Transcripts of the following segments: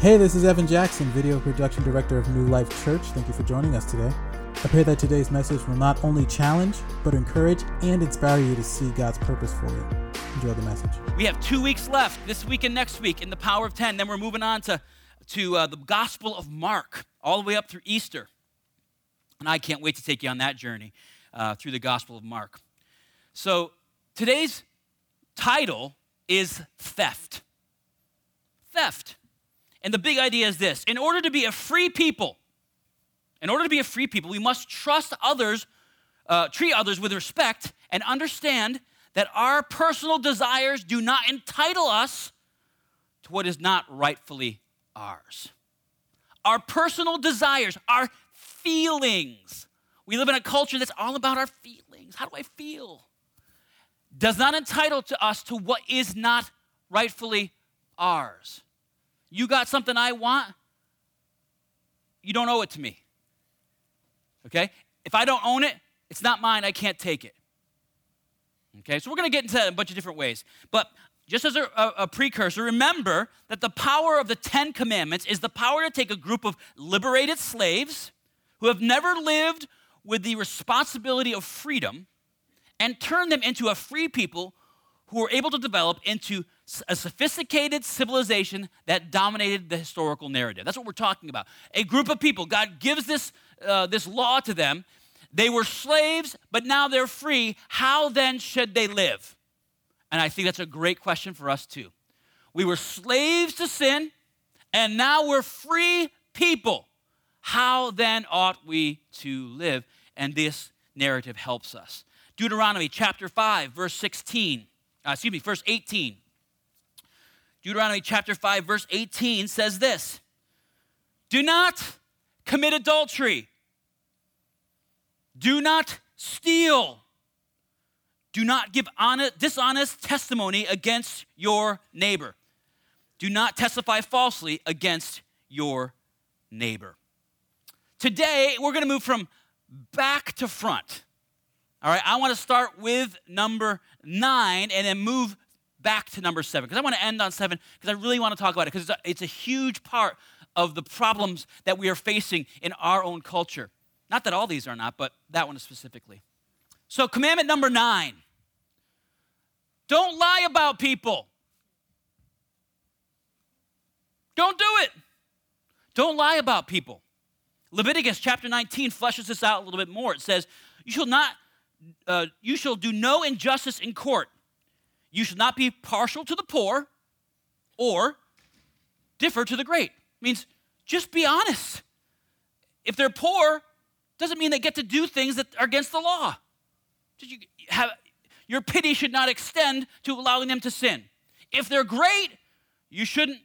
Hey, this is Evan Jackson, Video Production Director of New Life Church. Thank you for joining us today. I pray that today's message will not only challenge, but encourage and inspire you to see God's purpose for you. Enjoy the message. We have 2 weeks left, this week and next week, in the Power of 10. Then we're moving on to the Gospel of Mark, all the way up through Easter. And I can't wait to take you on that journey through the Gospel of Mark. So today's title is Theft. Theft. And the big idea is this: in order to be a free people, we must trust others, treat others with respect, and understand that our personal desires do not entitle us to what is not rightfully ours. Our personal desires, our feelings. We live in a culture that's all about our feelings. How do I feel? Does not entitle to us to what is not rightfully ours. You got something I want, you don't owe it to me, okay? If I don't own it, it's not mine, I can't take it, okay? So we're going to get into that in a bunch of different ways, but just as a precursor, remember that the power of the Ten Commandments is the power to take a group of liberated slaves who have never lived with the responsibility of freedom and turn them into a free people who were able to develop into a sophisticated civilization that dominated the historical narrative. That's what we're talking about. A group of people, God gives this law to them. They were slaves, but now they're free. How then should they live? And I think that's a great question for us too. We were slaves to sin, and now we're free people. How then ought we to live? And this narrative helps us. Deuteronomy chapter 5, verse 16. Verse 18. Deuteronomy chapter 5, verse 18 says this: do not commit adultery. Do not steal. Do not give dishonest testimony against your neighbor. Do not testify falsely against your neighbor. Today, we're going to move from back to front. All right, I want to start with number 9 and then move back to number 7, because I want to end on 7, because I really want to talk about it, because it's a huge part of the problems that we are facing in our own culture. Not that all these are not, but that one is specifically. So commandment number 9, don't lie about people. Don't do it. Don't lie about people. Leviticus chapter 19 fleshes this out a little bit more. It says, you shall do no injustice in court. You shall not be partial to the poor or differ to the great. It means just be honest. If they're poor, doesn't mean they get to do things that are against the law. Your pity should not extend to allowing them to sin. If they're great, you shouldn't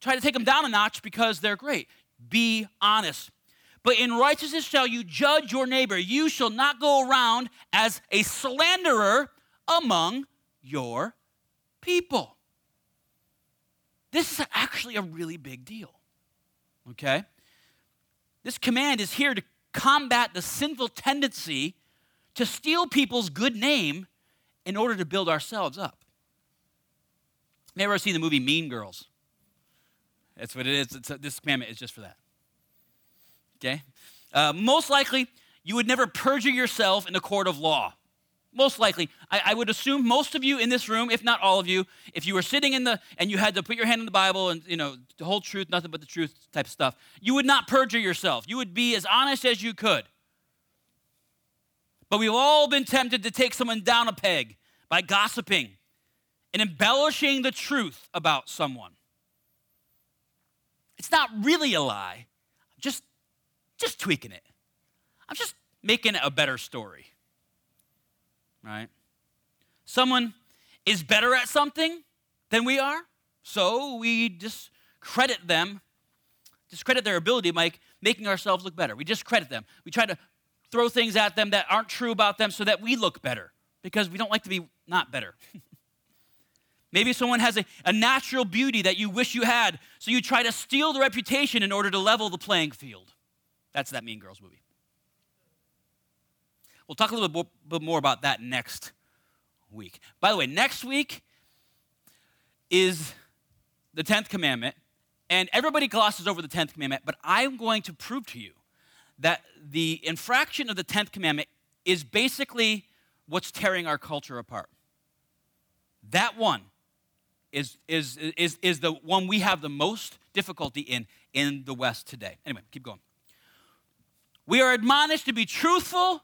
try to take them down a notch because they're great. Be honest. But in righteousness shall you judge your neighbor. You shall not go around as a slanderer among your people. This is actually a really big deal, okay? This command is here to combat the sinful tendency to steal people's good name in order to build ourselves up. Have you ever seen the movie Mean Girls? That's what it is. This commandment is just for that. Okay? Most likely, you would never perjure yourself in the court of law. Most likely. I would assume most of you in this room, if not all of you, if you were sitting and you had to put your hand in the Bible and, the whole truth, nothing but the truth type of stuff, you would not perjure yourself. You would be as honest as you could. But we've all been tempted to take someone down a peg by gossiping and embellishing the truth about someone. It's not really a lie. Just tweaking it. I'm just making it a better story, right? Someone is better at something than we are, so we discredit their ability by making ourselves look better. We discredit them. We try to throw things at them that aren't true about them so that we look better because we don't like to be not better. Maybe someone has a natural beauty that you wish you had, so you try to steal the reputation in order to level the playing field. That's that Mean Girls movie. We'll talk a little bit more about that next week. By the way, next week is the 10th commandment, And everybody glosses over the 10th commandment, but I'm going to prove to you that the infraction of the 10th commandment is basically what's tearing our culture apart. That one is the one we have the most difficulty in the West today. Anyway, keep going. We are admonished to be truthful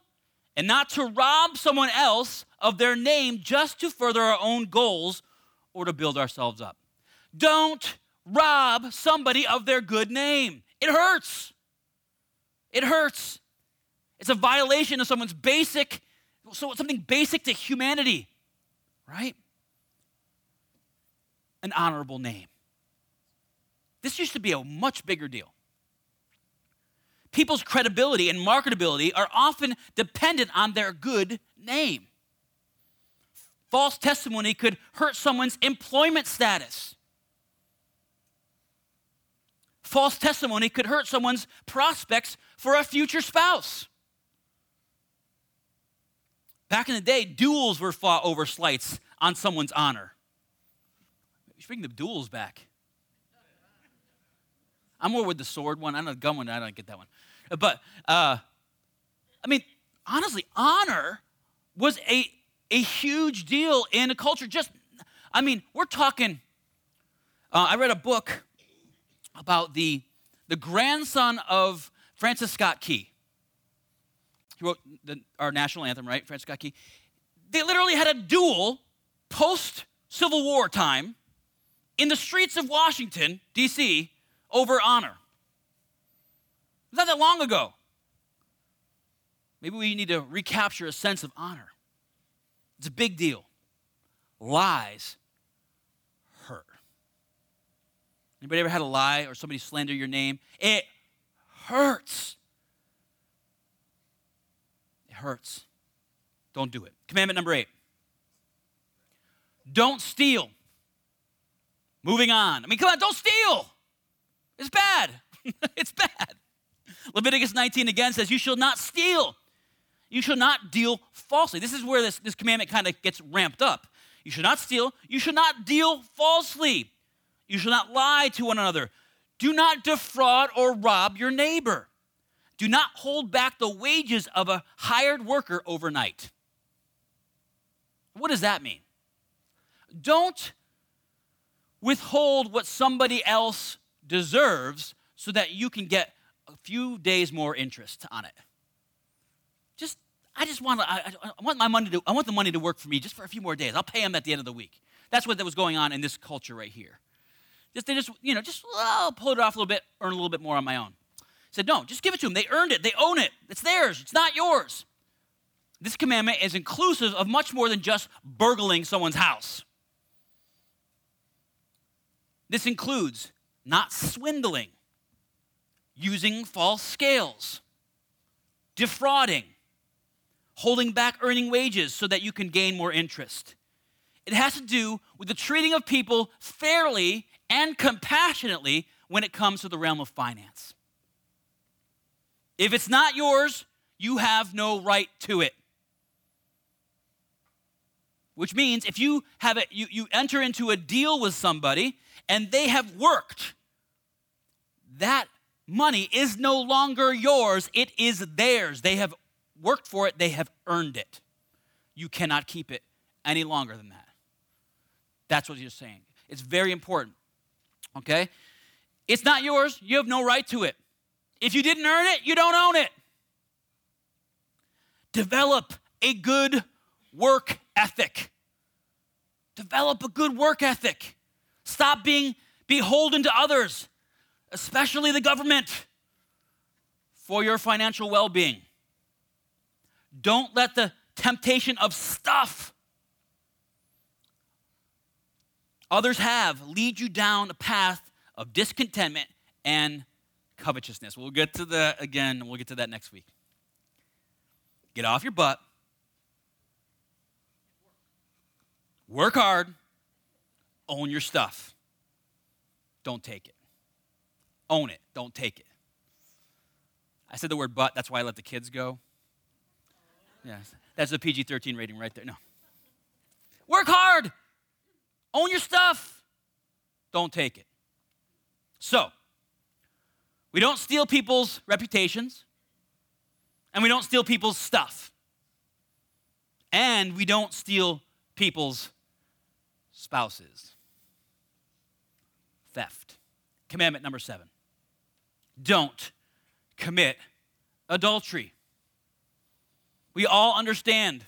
and not to rob someone else of their name just to further our own goals or to build ourselves up. Don't rob somebody of their good name. It hurts. It hurts. It's a violation of someone's basic, so something basic to humanity, right? An honorable name. This used to be a much bigger deal. People's credibility and marketability are often dependent on their good name. False testimony could hurt someone's employment status. False testimony could hurt someone's prospects for a future spouse. Back in the day, duels were fought over slights on someone's honor. You should bring the duels back. I'm more with the sword one. I don't know, the gun one, I don't get that one. But, I mean, honestly, honor was a huge deal in a culture. Just, I mean, we're talking, I read a book about the grandson of Francis Scott Key. He wrote our national anthem, right? Francis Scott Key. They literally had a duel post-Civil War time in the streets of Washington, D.C., over honor. It was not that long ago. Maybe we need to recapture a sense of honor. It's a big deal. Lies hurt. Anybody ever had a lie or somebody slander your name? It hurts. It hurts. Don't do it. Commandment number 8. Don't steal. Moving on. I mean, come on, don't steal. It's bad. It's bad. Leviticus 19 again says, you shall not steal. You shall not deal falsely. This is where this commandment kind of gets ramped up. You shall not steal. You shall not deal falsely. You shall not lie to one another. Do not defraud or rob your neighbor. Do not hold back the wages of a hired worker overnight. What does that mean? Don't withhold what somebody else deserves so that you can get a few days more interest on it. I want the money to work for me just for a few more days. I'll pay them at the end of the week. That's what that was going on in this culture right here. I'll pull it off a little bit, earn a little bit more on my own. He said, no, just give it to them. They earned it. They own it. It's theirs. It's not yours. This commandment is inclusive of much more than just burgling someone's house. This includes not swindling, using false scales, defrauding, holding back earning wages so that you can gain more interest. It has to do with the treating of people fairly and compassionately when it comes to the realm of finance. If it's not yours, you have no right to it. Which means if you have it, you enter into a deal with somebody and they have worked, that money is no longer yours, it is theirs. They have worked for it, they have earned it. You cannot keep it any longer than that. That's what you're saying. It's very important, okay? It's not yours, you have no right to it. If you didn't earn it, you don't own it. Develop a good work ethic. Develop a good work ethic. Stop being beholden to others, especially the government, for your financial well-being. Don't let the temptation of stuff others have lead you down a path of discontentment and covetousness. We'll get to that again. We'll get to that next week. Get off your butt. Work hard. Own your stuff. Don't take it. Own it. Don't take it. I said the word butt. That's why I let the kids go. Yes, that's the PG-13 rating right there. No. Work hard. Own your stuff. Don't take it. So, we don't steal people's reputations, and we don't steal people's stuff, and we don't steal people's spouses. Theft. Commandment number 7. Don't commit adultery. We all understand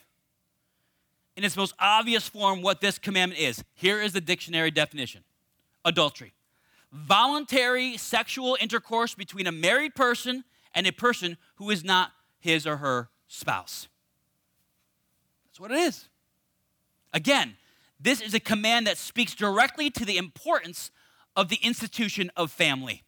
in its most obvious form what this commandment is. Here is the dictionary definition. Adultery. Voluntary sexual intercourse between a married person and a person who is not his or her spouse. That's what it is. Again, this is a command that speaks directly to the importance of the institution of family.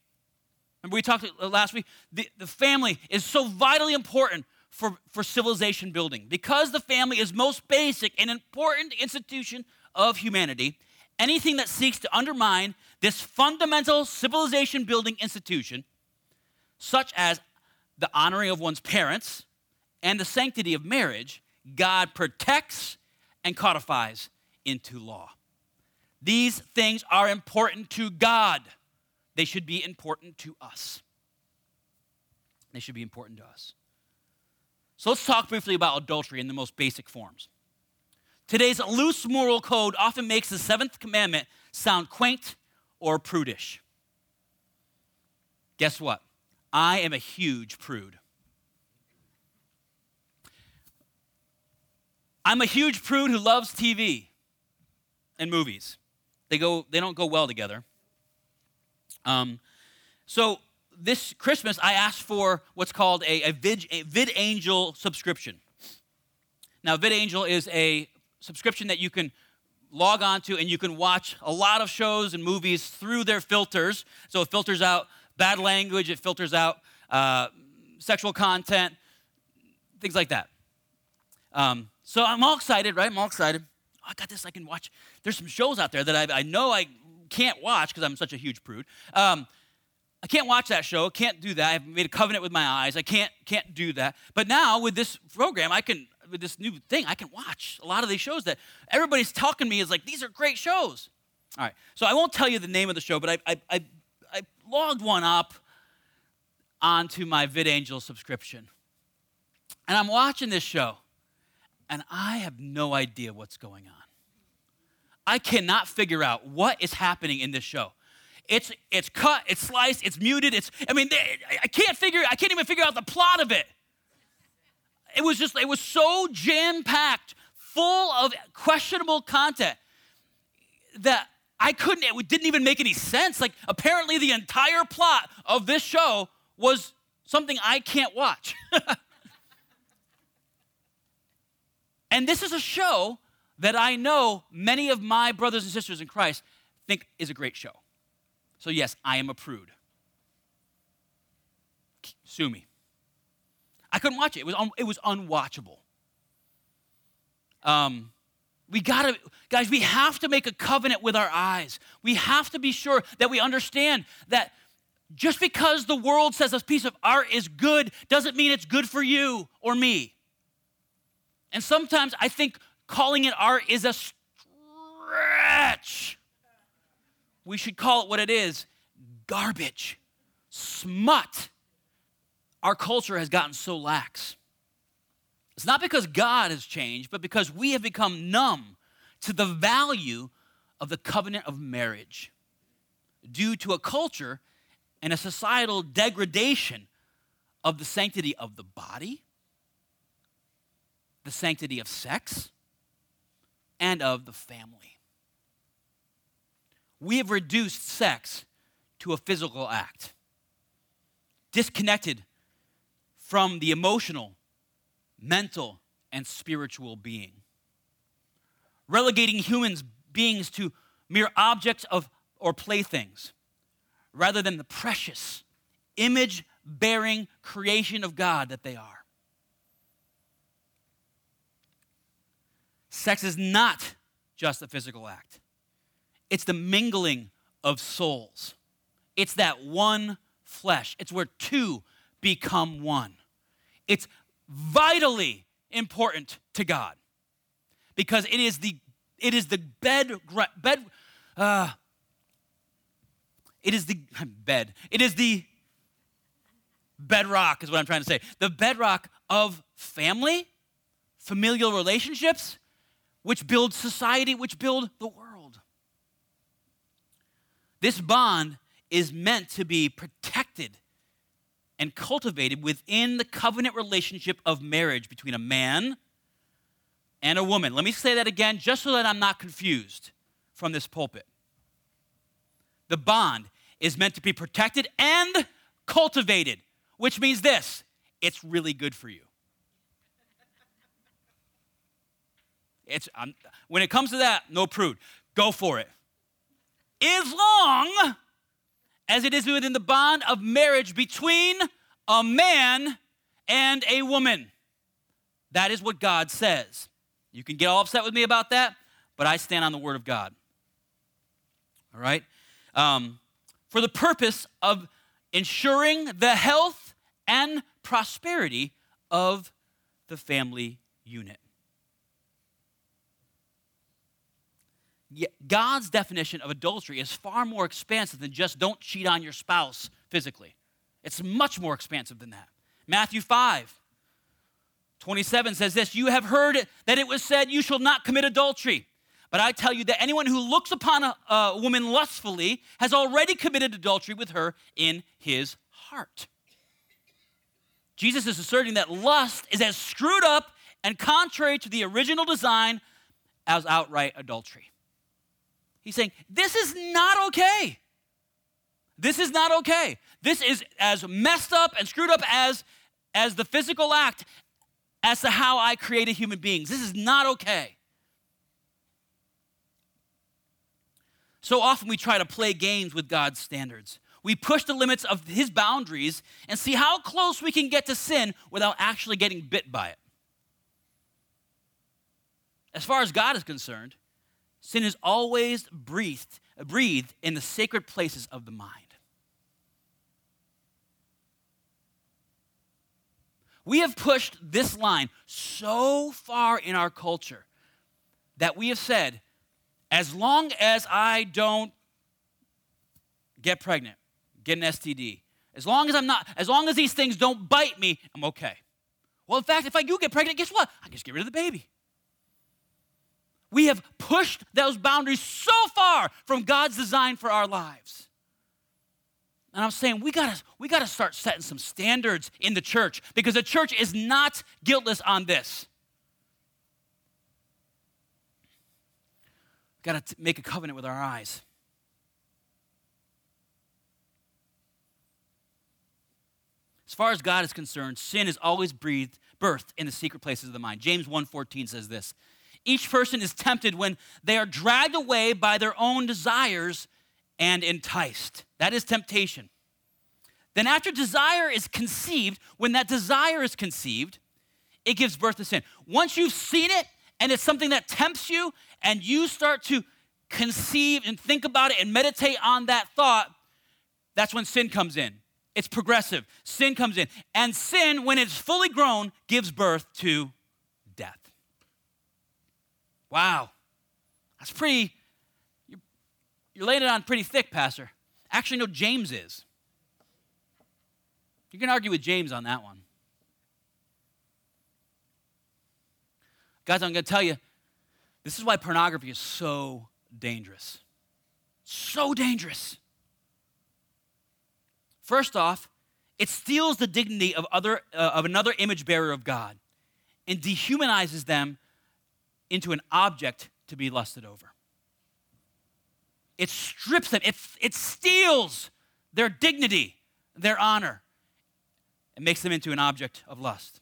Remember we talked last week, the family is so vitally important for civilization building. Because the family is most basic and important institution of humanity, anything that seeks to undermine this fundamental civilization building institution, such as the honoring of one's parents and the sanctity of marriage, God protects and codifies into law. These things are important to God. They should be important to us. They should be important to us. So let's talk briefly about adultery in the most basic forms. Today's loose moral code often makes the 7th commandment sound quaint or prudish. Guess what? I am a huge prude. I'm a huge prude who loves TV and movies. They don't go well together. So this Christmas, I asked for what's called a VidAngel subscription. Now, VidAngel is a subscription that you can log on to, and you can watch a lot of shows and movies through their filters. So it filters out bad language. It filters out sexual content, things like that. So I'm all excited, right? I'm all excited. Oh, I got this. I can watch. There's some shows out there that I know I can't watch because I'm such a huge prude. I can't watch that show. Can't do that. I've made a covenant with my eyes. I can't do that. But now with this program, I can, with this new thing, I can watch a lot of these shows that everybody's talking to me is like, these are great shows. All right. So I won't tell you the name of the show, but I logged one up onto my VidAngel subscription. And I'm watching this show. And I have no idea what's going on. I cannot figure out what is happening in this show. It's cut, it's sliced, it's muted, I can't even figure out the plot of it. It was so jam-packed, full of questionable content that it didn't even make any sense. Like, apparently the entire plot of this show was something I can't watch. And this is a show that I know many of my brothers and sisters in Christ think is a great show. So yes, I am a prude. Sue me. I couldn't watch it. It was unwatchable. We have to make a covenant with our eyes. We have to be sure that we understand that just because the world says a piece of art is good doesn't mean it's good for you or me. And sometimes I think calling it art is a stretch. We should call it what it is, garbage, smut. Our culture has gotten so lax. It's not because God has changed, but because we have become numb to the value of the covenant of marriage due to a culture and a societal degradation of the sanctity of the body, the sanctity of sex, and of the family. We have reduced sex to a physical act, disconnected from the emotional, mental, and spiritual being, relegating beings to mere objects or playthings, rather than the precious, image-bearing creation of God that they are. Sex is not just a physical act. It's the mingling of souls. It's that one flesh. It's where two become one. It's vitally important to God because It is the bedrock is what I'm trying to say. The bedrock of family, familial relationships, which build society, which build the world. This bond is meant to be protected and cultivated within the covenant relationship of marriage between a man and a woman. Let me say that again, just so that I'm not confused from this pulpit. The bond is meant to be protected and cultivated, which means this: it's really good for you. When it comes to that, no prude. Go for it. As long as it is within the bond of marriage between a man and a woman. That is what God says. You can get all upset with me about that, but I stand on the word of God. All right? For the purpose of ensuring the health and prosperity of the family unit. God's definition of adultery is far more expansive than just don't cheat on your spouse physically. It's much more expansive than that. Matthew 5:27 says this: "You have heard that it was said, 'You shall not commit adultery.' But I tell you that anyone who looks upon a woman lustfully has already committed adultery with her in his heart." Jesus is asserting that lust is as screwed up and contrary to the original design as outright adultery. He's saying, this is not okay. This is not okay. This is as messed up and screwed up as the physical act as to how I created human beings. This is not okay. So often we try to play games with God's standards. We push the limits of his boundaries and see how close we can get to sin without actually getting bit by it. As far as God is concerned, sin is always breathed in the sacred places of the mind. We have pushed this line so far in our culture that we have said, as long as I don't get pregnant, get an STD, as long as these things don't bite me, I'm okay. Well, in fact, if I do get pregnant, guess what? I can just get rid of the baby. We have pushed those boundaries so far from God's design for our lives. And I'm saying we gotta start setting some standards in the church, because the church is not guiltless on this. We've got to make a covenant with our eyes. As far as God is concerned, sin is always birthed in the secret places of the mind. James 1:14 says this: "Each person is tempted when they are dragged away by their own desires and enticed." That is temptation. "Then after desire is conceived, when that desire is conceived, it gives birth to sin." Once you've seen it and it's something that tempts you and you start to conceive and think about it and meditate on that thought, that's when sin comes in. It's progressive. Sin comes in. And sin, when it's fully grown, gives birth to death. Wow, that's pretty, you're laying it on pretty thick, Pastor. Actually, no, James is. You can argue with James on that one. Guys, I'm going to tell you, this is why pornography is so dangerous. So dangerous. First off, it steals the dignity of another image bearer of God and dehumanizes them into an object to be lusted over. It strips them, it steals their dignity, their honor. It makes them into an object of lust.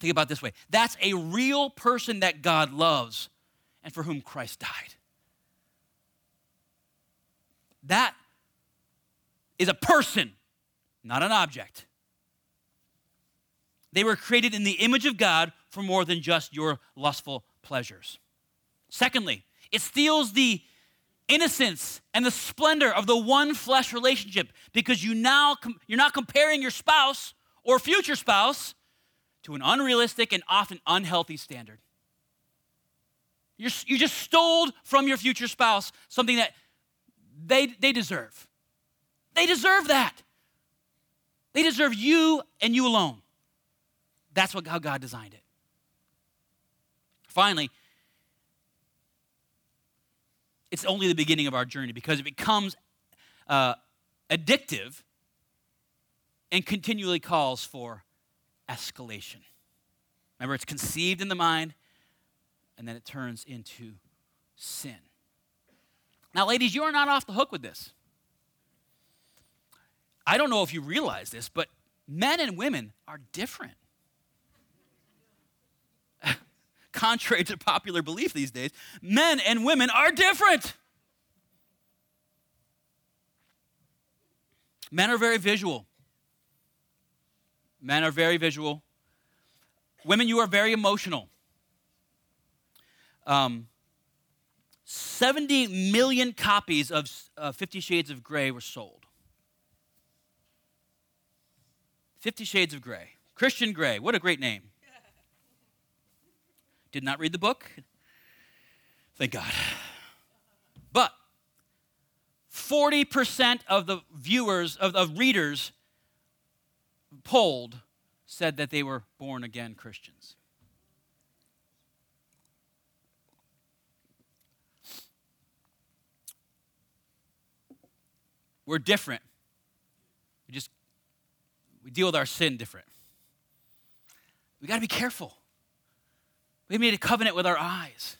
Think about it this way: that's a real person that God loves and for whom Christ died. That is a person, not an object. They were created in the image of God for more than just your lustful pleasures. Secondly, it steals the innocence and the splendor of the one flesh relationship, because you're not comparing your spouse or future spouse to an unrealistic and often unhealthy standard. You just stole from your future spouse something that they deserve. They deserve that. They deserve you and you alone. That's how God designed it. Finally, it's only the beginning of our journey because it becomes addictive and continually calls for escalation. Remember, it's conceived in the mind, and then it turns into sin. Now, ladies, you are not off the hook with this. I don't know if you realize this, but men and women are different. Contrary to popular belief these days, men and women are different. Men are very visual. Women, you are very emotional. 70 million copies of 50 Shades of Grey were sold. 50 Shades of Grey. Christian Grey, what a great name. Did not read the book. Thank God. But 40% of the viewers, of readers polled said that they were born again Christians. We're different. We deal with our sin different. We got to be careful. We made a covenant with our eyes.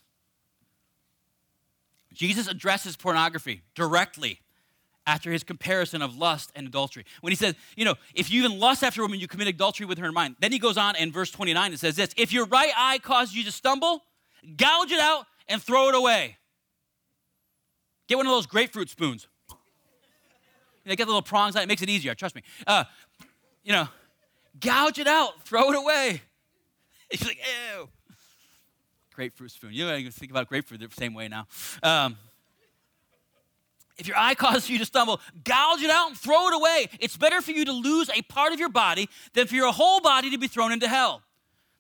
Jesus addresses pornography directly after his comparison of lust and adultery. When he says, you know, if you even lust after a woman, you commit adultery with her in mind. Then he goes on in verse 29 and says this, if your right eye causes you to stumble, gouge it out and throw it away. Get one of those grapefruit spoons. They get the little prongs on it. It makes it easier, trust me. Gouge it out, throw it away. It's like, ew. Grapefruit spoon. You know, I think about grapefruit the same way now. If your eye causes you to stumble, gouge it out and throw it away. It's better for you to lose a part of your body than for your whole body to be thrown into hell.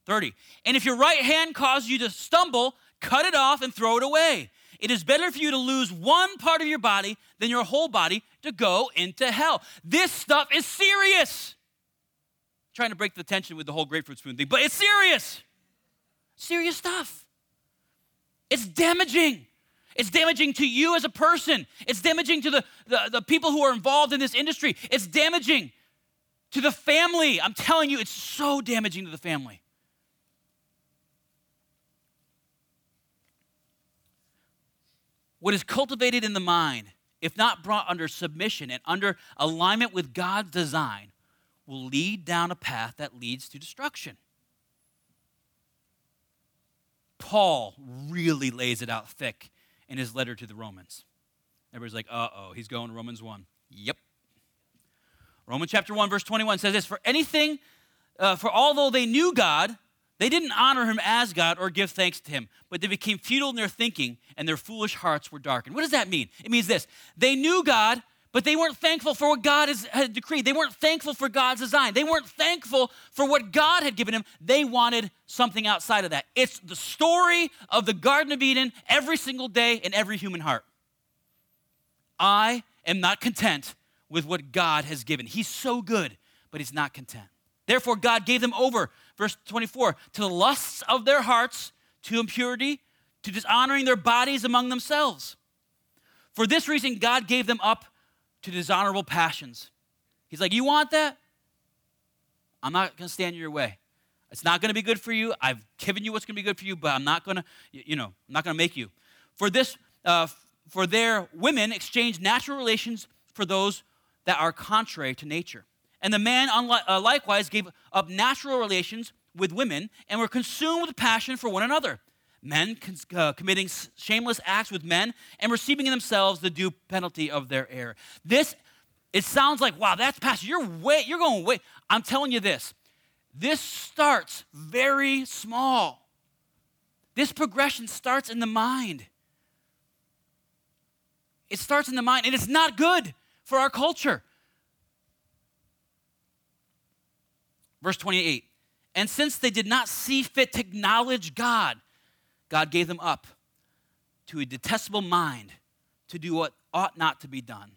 30. And if your right hand causes you to stumble, cut it off and throw it away. It is better for you to lose one part of your body than your whole body to go into hell. This stuff is serious. I'm trying to break the tension with the whole grapefruit spoon thing, but it's serious. Serious stuff. It's damaging. It's damaging to you as a person. It's damaging to the people who are involved in this industry. It's damaging to the family. I'm telling you, it's so damaging to the family. What is cultivated in the mind, if not brought under submission and under alignment with God's design, will lead down a path that leads to destruction. Paul really lays it out thick in his letter to the Romans. Everybody's like, uh-oh, he's going to Romans 1. Yep. Romans chapter 1, verse 21 says this, for although they knew God, they didn't honor him as God or give thanks to him, but they became futile in their thinking and their foolish hearts were darkened. What does that mean? It means this. They knew God, but they weren't thankful for what God had decreed. They weren't thankful for God's design. They weren't thankful for what God had given him. They wanted something outside of that. It's the story of the Garden of Eden every single day in every human heart. I am not content with what God has given. He's so good, but he's not content. Therefore, God gave them over, verse 24, to the lusts of their hearts, to impurity, to dishonoring their bodies among themselves. For this reason, God gave them up to dishonorable passions. He's like, you want that? I'm not going to stand in your way. It's not going to be good for you. I've given you what's going to be good for you, but I'm not going to, I'm not going to make you. For their women exchange natural relations for those that are contrary to nature. And the man likewise gave up natural relations with women and were consumed with passion for one another. Men committing shameless acts with men and receiving in themselves the due penalty of their error. This, it sounds like, wow, that's passion. You're going way. I'm telling you this. This starts very small. This progression starts in the mind. It starts in the mind, and it's not good for our culture. Verse 28, and since they did not see fit to acknowledge God, God gave them up to a detestable mind to do what ought not to be done.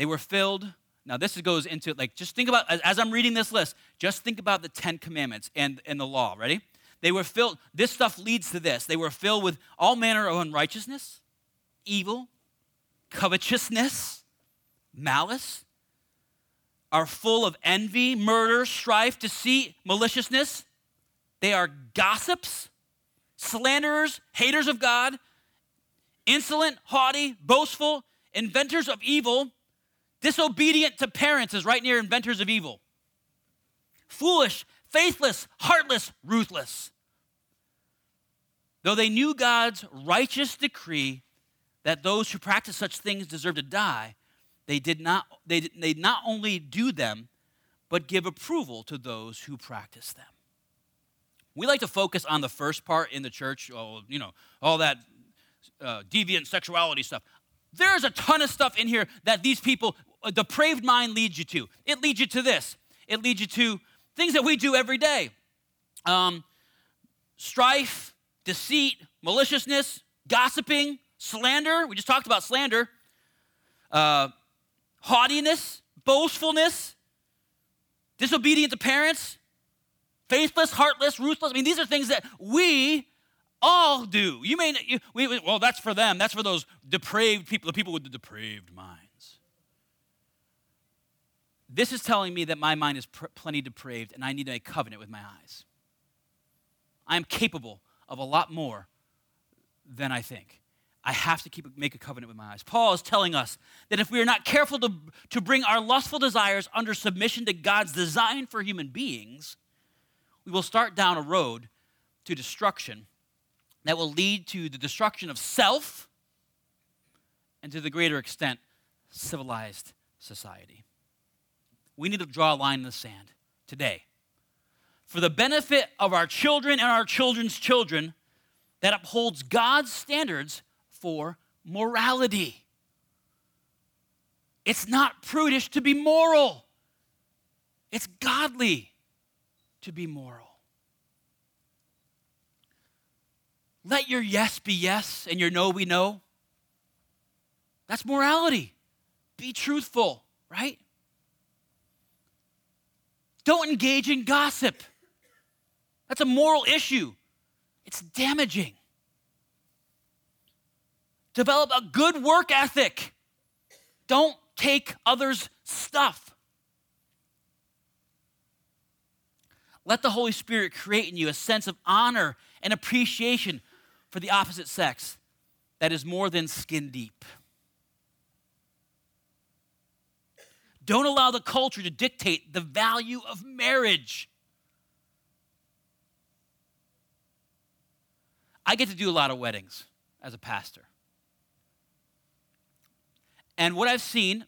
They were filled. Now this goes into, like, just think about, as I'm reading this list, just think about the 10 commandments and the law, ready? They were filled, this stuff leads to this. They were filled with all manner of unrighteousness, evil, covetousness, malice, are full of envy, murder, strife, deceit, maliciousness. They are gossips, slanderers, haters of God, insolent, haughty, boastful, inventors of evil, disobedient to parents is right near inventors of evil. Foolish, faithless, heartless, ruthless. Though they knew God's righteous decree that those who practice such things deserve to die, they not only do them, but give approval to those who practice them. We like to focus on the first part in the church, all that deviant sexuality stuff. There's a ton of stuff in here that these people, a depraved mind leads you to. It leads you to this. It leads you to things that we do every day. Strife, deceit, maliciousness, gossiping, slander. We just talked about slander. Haughtiness, boastfulness, disobedient to parents, faithless, heartless, ruthless. I mean, these are things that we all do. That's for them. That's for those depraved people, the people with the depraved minds. This is telling me that my mind is plenty depraved and I need a covenant with my eyes. I am capable of a lot more than I think. I have to make a covenant with my eyes. Paul is telling us that if we are not careful to bring our lustful desires under submission to God's design for human beings, we will start down a road to destruction that will lead to the destruction of self and, to the greater extent, civilized society. We need to draw a line in the sand today. For the benefit of our children and our children's children, that upholds God's standards for morality. It's not prudish to be moral. It's godly to be moral. Let your yes be yes and your no be no. That's morality. Be truthful, right? Don't engage in gossip. That's a moral issue. It's damaging. Develop a good work ethic. Don't take others' stuff. Let the Holy Spirit create in you a sense of honor and appreciation for the opposite sex that is more than skin deep. Don't allow the culture to dictate the value of marriage. I get to do a lot of weddings as a pastor. And what I've seen,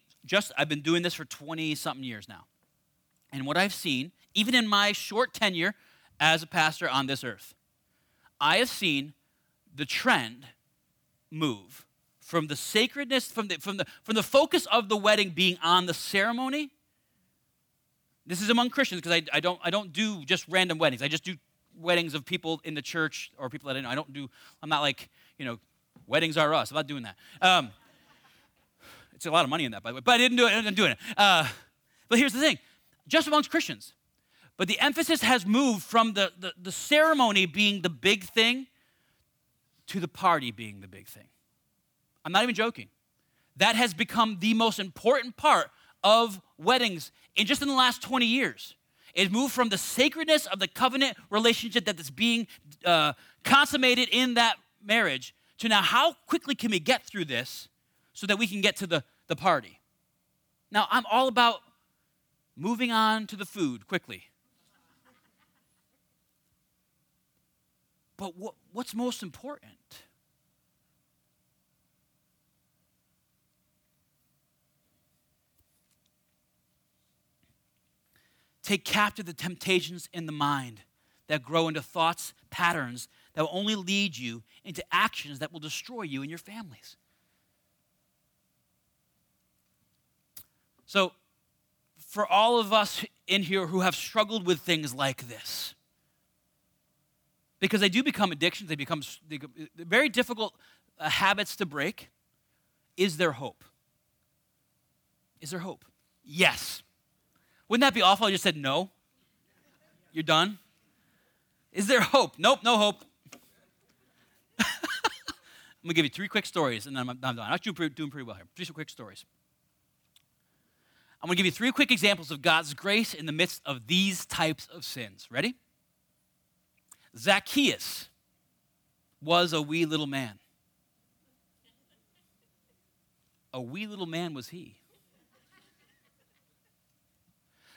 I've been doing this for 20-something years now. And what I've seen, even in my short tenure as a pastor on this earth, I have seen the trend move from the sacredness, from the focus of the wedding being on the ceremony. This is among Christians because I don't do just random weddings. I just do weddings of people in the church or people that I know. I'm not like, weddings are us. I'm not doing that. It's a lot of money in that, by the way, but I didn't do it. But here's the thing, just amongst Christians. But the emphasis has moved from the ceremony being the big thing to the party being the big thing. I'm not even joking. That has become the most important part of weddings in the last 20 years. It moved from the sacredness of the covenant relationship that is being consummated in that marriage to now how quickly can we get through this so that we can get to the party. Now, I'm all about moving on to the food quickly. But what's most important? Take captive the temptations in the mind that grow into thoughts, patterns that will only lead you into actions that will destroy you and your families. So, for all of us in here who have struggled with things like this, because they do become addictions, they become very difficult habits to break, is there hope? Is there hope? Yes. Wouldn't that be awful? I just said no. You're done. Is there hope? Nope, no hope. I'm going to give you three quick stories, and then I'm done. I'm actually doing pretty well here. Three quick stories. I'm going to give you three quick examples of God's grace in the midst of these types of sins. Ready? Zacchaeus was a wee little man. A wee little man was he.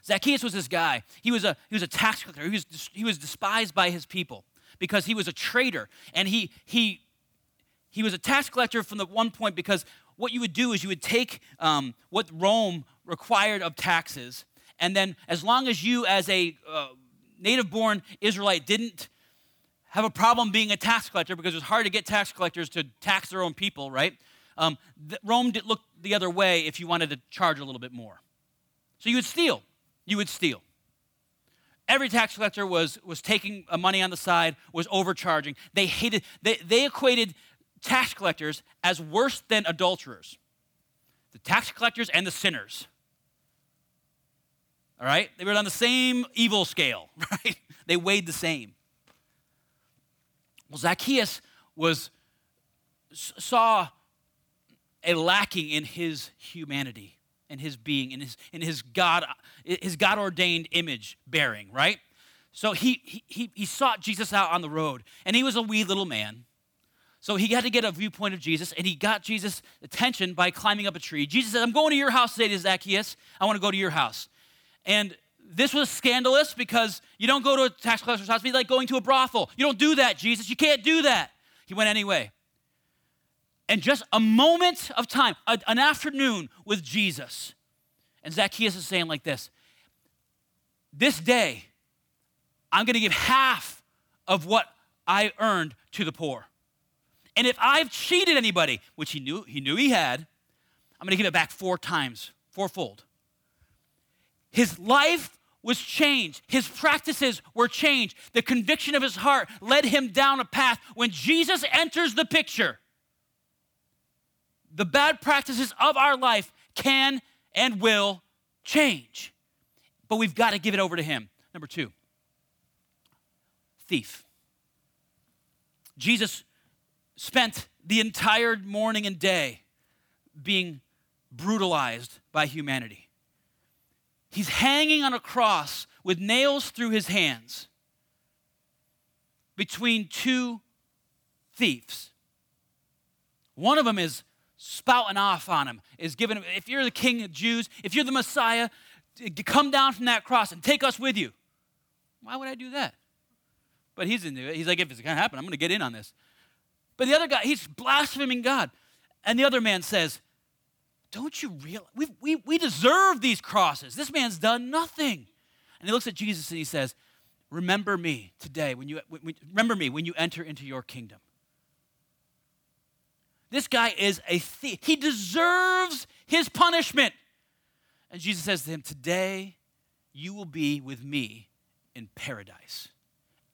Zacchaeus was this guy. He was a tax collector. He was despised by his people because he was a traitor. And he was a tax collector from the one point because what you would do is you would take what Rome required of taxes, and then as long as you as a native-born Israelite didn't have a problem being a tax collector because it was hard to get tax collectors to tax their own people, right? Rome looked the other way if you wanted to charge a little bit more. So you would steal. You would steal. Every tax collector was taking money on the side, was overcharging. They equated tax collectors as worse than adulterers. The tax collectors and the sinners. All right? They were on the same evil scale, right? They weighed the same. Well, Zacchaeus saw a lacking in his humanity, in his being, in his God-ordained image bearing, right? So he sought Jesus out on the road, and he was a wee little man. So he had to get a viewpoint of Jesus, and he got Jesus' attention by climbing up a tree. Jesus said, "I'm going to your house today, to Zacchaeus. I want to go to your house." And this was scandalous because you don't go to a tax collector's house. It'd be like going to a brothel. You don't do that, Jesus. You can't do that. He went anyway. And just a moment of time, an afternoon with Jesus. And Zacchaeus is saying like this, "This day, I'm going to give half of what I earned to the poor. And if I've cheated anybody," which he knew he had, "I'm going to give it back four times, fourfold." His life was changed. His practices were changed. The conviction of his heart led him down a path. When Jesus enters the picture, the bad practices of our life can and will change. But we've got to give it over to him. Number two, thief. Jesus spent the entire morning and day being brutalized by humanity. He's hanging on a cross with nails through his hands between two thieves. One of them is spouting off on him, is giving him, "If you're the king of Jews, if you're the Messiah, come down from that cross and take us with you." Why would I do that? But he's into it. He's like, if it's going to happen, I'm going to get in on this. But the other guy, he's blaspheming God. And the other man says, "Don't you realize, we deserve these crosses. This man's done nothing." And he looks at Jesus and he says, "Remember me today, when you enter into your kingdom." This guy is a thief. He deserves his punishment. And Jesus says to him, "Today you will be with me in paradise.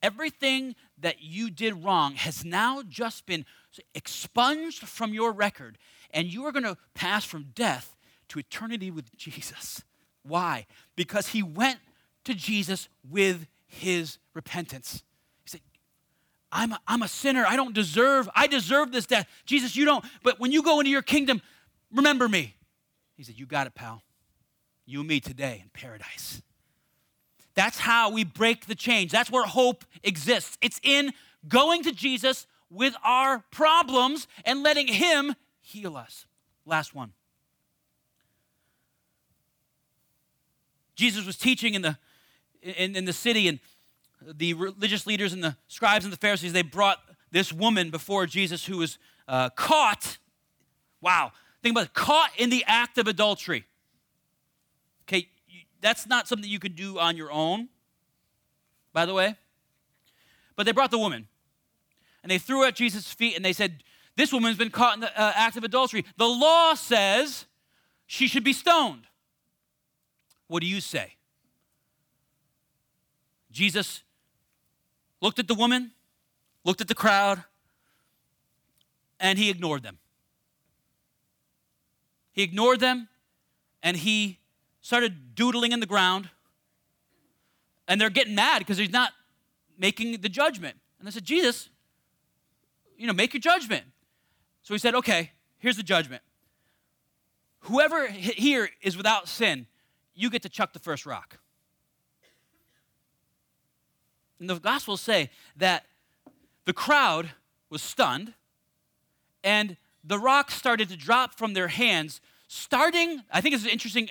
Everything that you did wrong has now just been expunged from your record, and you are going to pass from death to eternity with Jesus." Why? Because he went to Jesus with his repentance. He said, I'm a sinner. I deserve this death. Jesus, you don't. But when you go into your kingdom, remember me." He said, "You got it, pal. You and me today in paradise." That's how we break the chains. That's where hope exists. It's in going to Jesus with our problems and letting him heal us. Last one. Jesus was teaching in the city, and the religious leaders and the scribes and the Pharisees, they brought this woman before Jesus who was caught. Wow. Think about it. Caught in the act of adultery. Okay, that's not something you could do on your own, by the way. But they brought the woman, and they threw her at Jesus' feet, and they said, "This woman's been caught in the act of adultery. The law says she should be stoned. What do you say?" Jesus looked at the woman, looked at the crowd, and he ignored them. He ignored them, and he started doodling in the ground. And they're getting mad because he's not making the judgment. And they said, Jesus, make your judgment. So he said, okay, here's the judgment. Whoever here is without sin, you get to chuck the first rock. And the Gospels say that the crowd was stunned and the rocks started to drop from their hands, starting, I think it's an interesting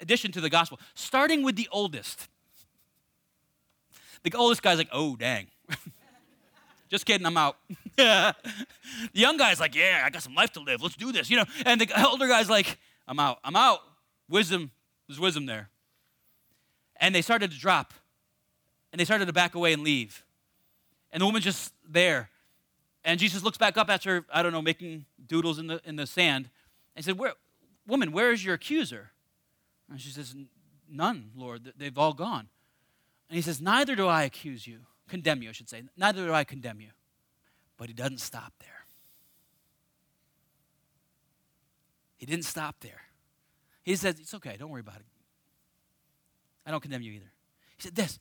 addition to the Gospel, starting with the oldest. The oldest guy's like, oh, dang. Just kidding, I'm out. The young guy's like, yeah, I got some life to live. Let's do this, And the older guy's like, I'm out. Wisdom, there's wisdom there. And they started to drop. And they started to back away and leave. And the woman's just there. And Jesus looks back up after, making doodles in the sand. And said, woman, where is your accuser? And she says, none, Lord. They've all gone. And he says, Neither do I condemn you. But he doesn't stop there. He didn't stop there. He says, it's okay, don't worry about it. I don't condemn you either. He said this,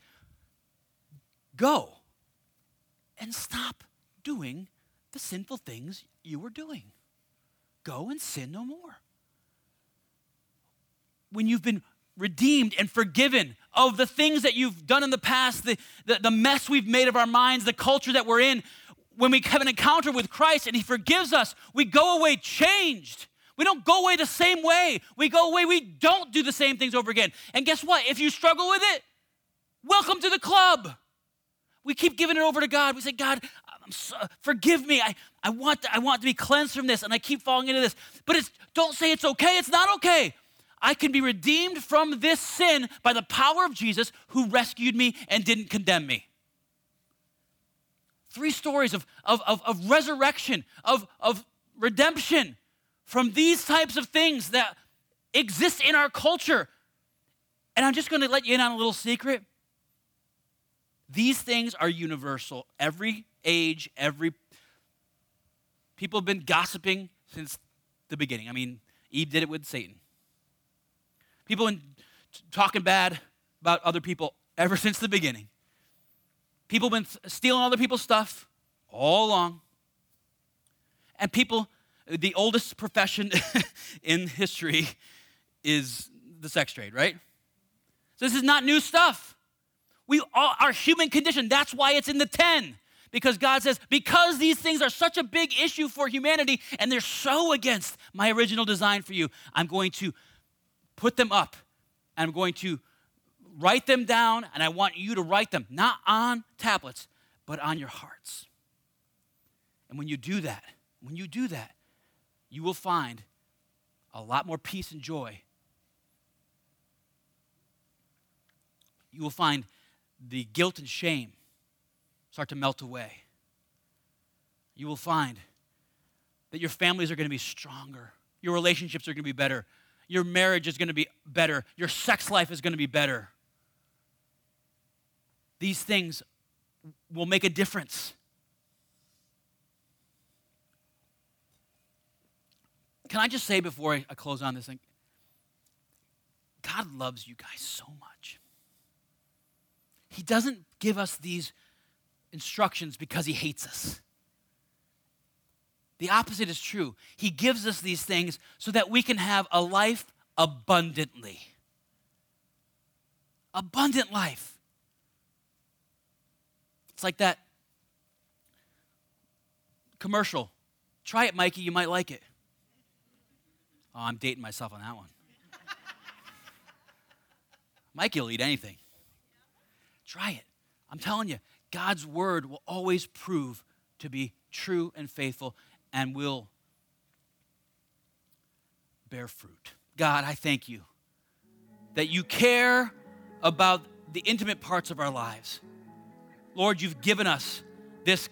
go and stop doing the sinful things you were doing. Go and sin no more. When you've been redeemed and forgiven of the things that you've done in the past, the mess we've made of our minds, the culture that we're in. When we have an encounter with Christ and he forgives us, we go away changed. We don't go away the same way. We go away, we don't do the same things over again. And guess what? If you struggle with it, welcome to the club. We keep giving it over to God. We say, God, forgive me. I want to be cleansed from this, and I keep falling into this. But don't say it's okay. It's not okay. I can be redeemed from this sin by the power of Jesus who rescued me and didn't condemn me. 3 stories of resurrection, of redemption from these types of things that exist in our culture. And I'm just going to let you in on a little secret. These things are universal. Every age, people have been gossiping since the beginning. Eve did it with Satan. People talking bad about other people ever since the beginning. People been stealing other people's stuff all along. And people, the oldest profession in history is the sex trade, right? So this is not new stuff. We all are human condition. That's why it's in the 10. Because God says, because these things are such a big issue for humanity and they're so against my original design for you, I'm going to put them up, and I'm going to write them down, and I want you to write them, not on tablets, but on your hearts. And when you do that, you will find a lot more peace and joy. You will find the guilt and shame start to melt away. You will find that your families are going to be stronger. Your relationships are going to be better. Your marriage is going to be better. Your sex life is going to be better. These things will make a difference. Can I just say before I close on this thing, God loves you guys so much. He doesn't give us these instructions because he hates us. The opposite is true. He gives us these things so that we can have a life abundantly. Abundant life. It's like that commercial. Try it, Mikey, you might like it. Oh, I'm dating myself on that one. Mikey will eat anything. Try it. I'm telling you, God's word will always prove to be true and faithful, and will bear fruit. God, I thank you that you care about the intimate parts of our lives. Lord, you've given us this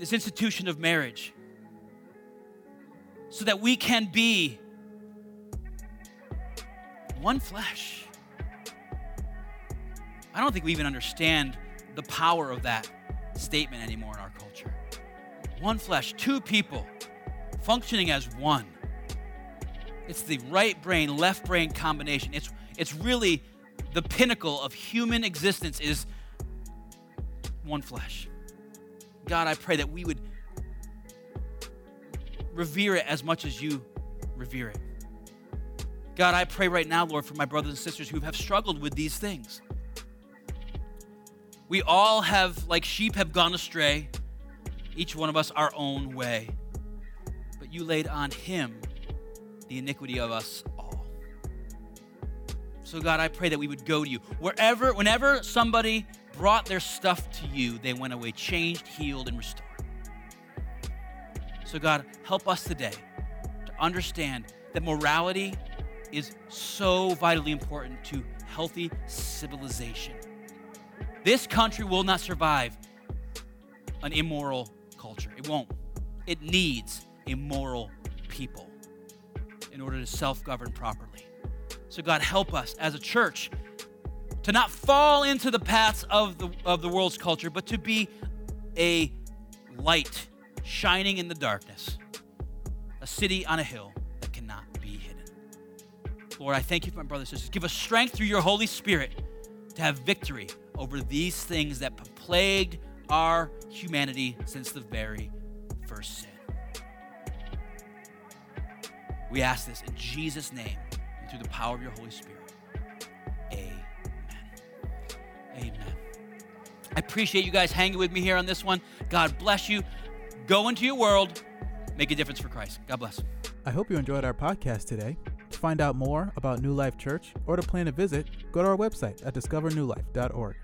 institution of marriage so that we can be one flesh. I don't think we even understand the power of that statement anymore in our culture. One flesh, 2 people functioning as one. It's the right brain, left brain combination. It's really the pinnacle of human existence is one flesh. God, I pray that we would revere it as much as you revere it. God, I pray right now, Lord, for my brothers and sisters who have struggled with these things. We all have, like sheep, have gone astray, each one of us our own way. But you laid on him the iniquity of us all. So God, I pray that we would go to you. Whenever somebody brought their stuff to you, they went away changed, healed, and restored. So God, help us today to understand that morality is so vitally important to healthy civilization. This country will not survive an immoral culture. It won't. It needs immoral people in order to self-govern properly. So God, help us as a church to not fall into the paths of the world's culture, but to be a light shining in the darkness, a city on a hill that cannot be hidden. Lord, I thank you for my brothers and sisters. Give us strength through your Holy Spirit to have victory over these things that plagued our humanity since the very first sin. We ask this in Jesus' name and through the power of your Holy Spirit. Amen. I appreciate you guys hanging with me here on this one. God bless you. Go into your world. Make a difference for Christ. God bless. I hope you enjoyed our podcast today. To find out more about New Life Church or to plan a visit, go to our website at discovernewlife.org.